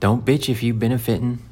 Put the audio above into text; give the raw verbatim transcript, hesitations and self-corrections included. Don't bitch if you benefitin'.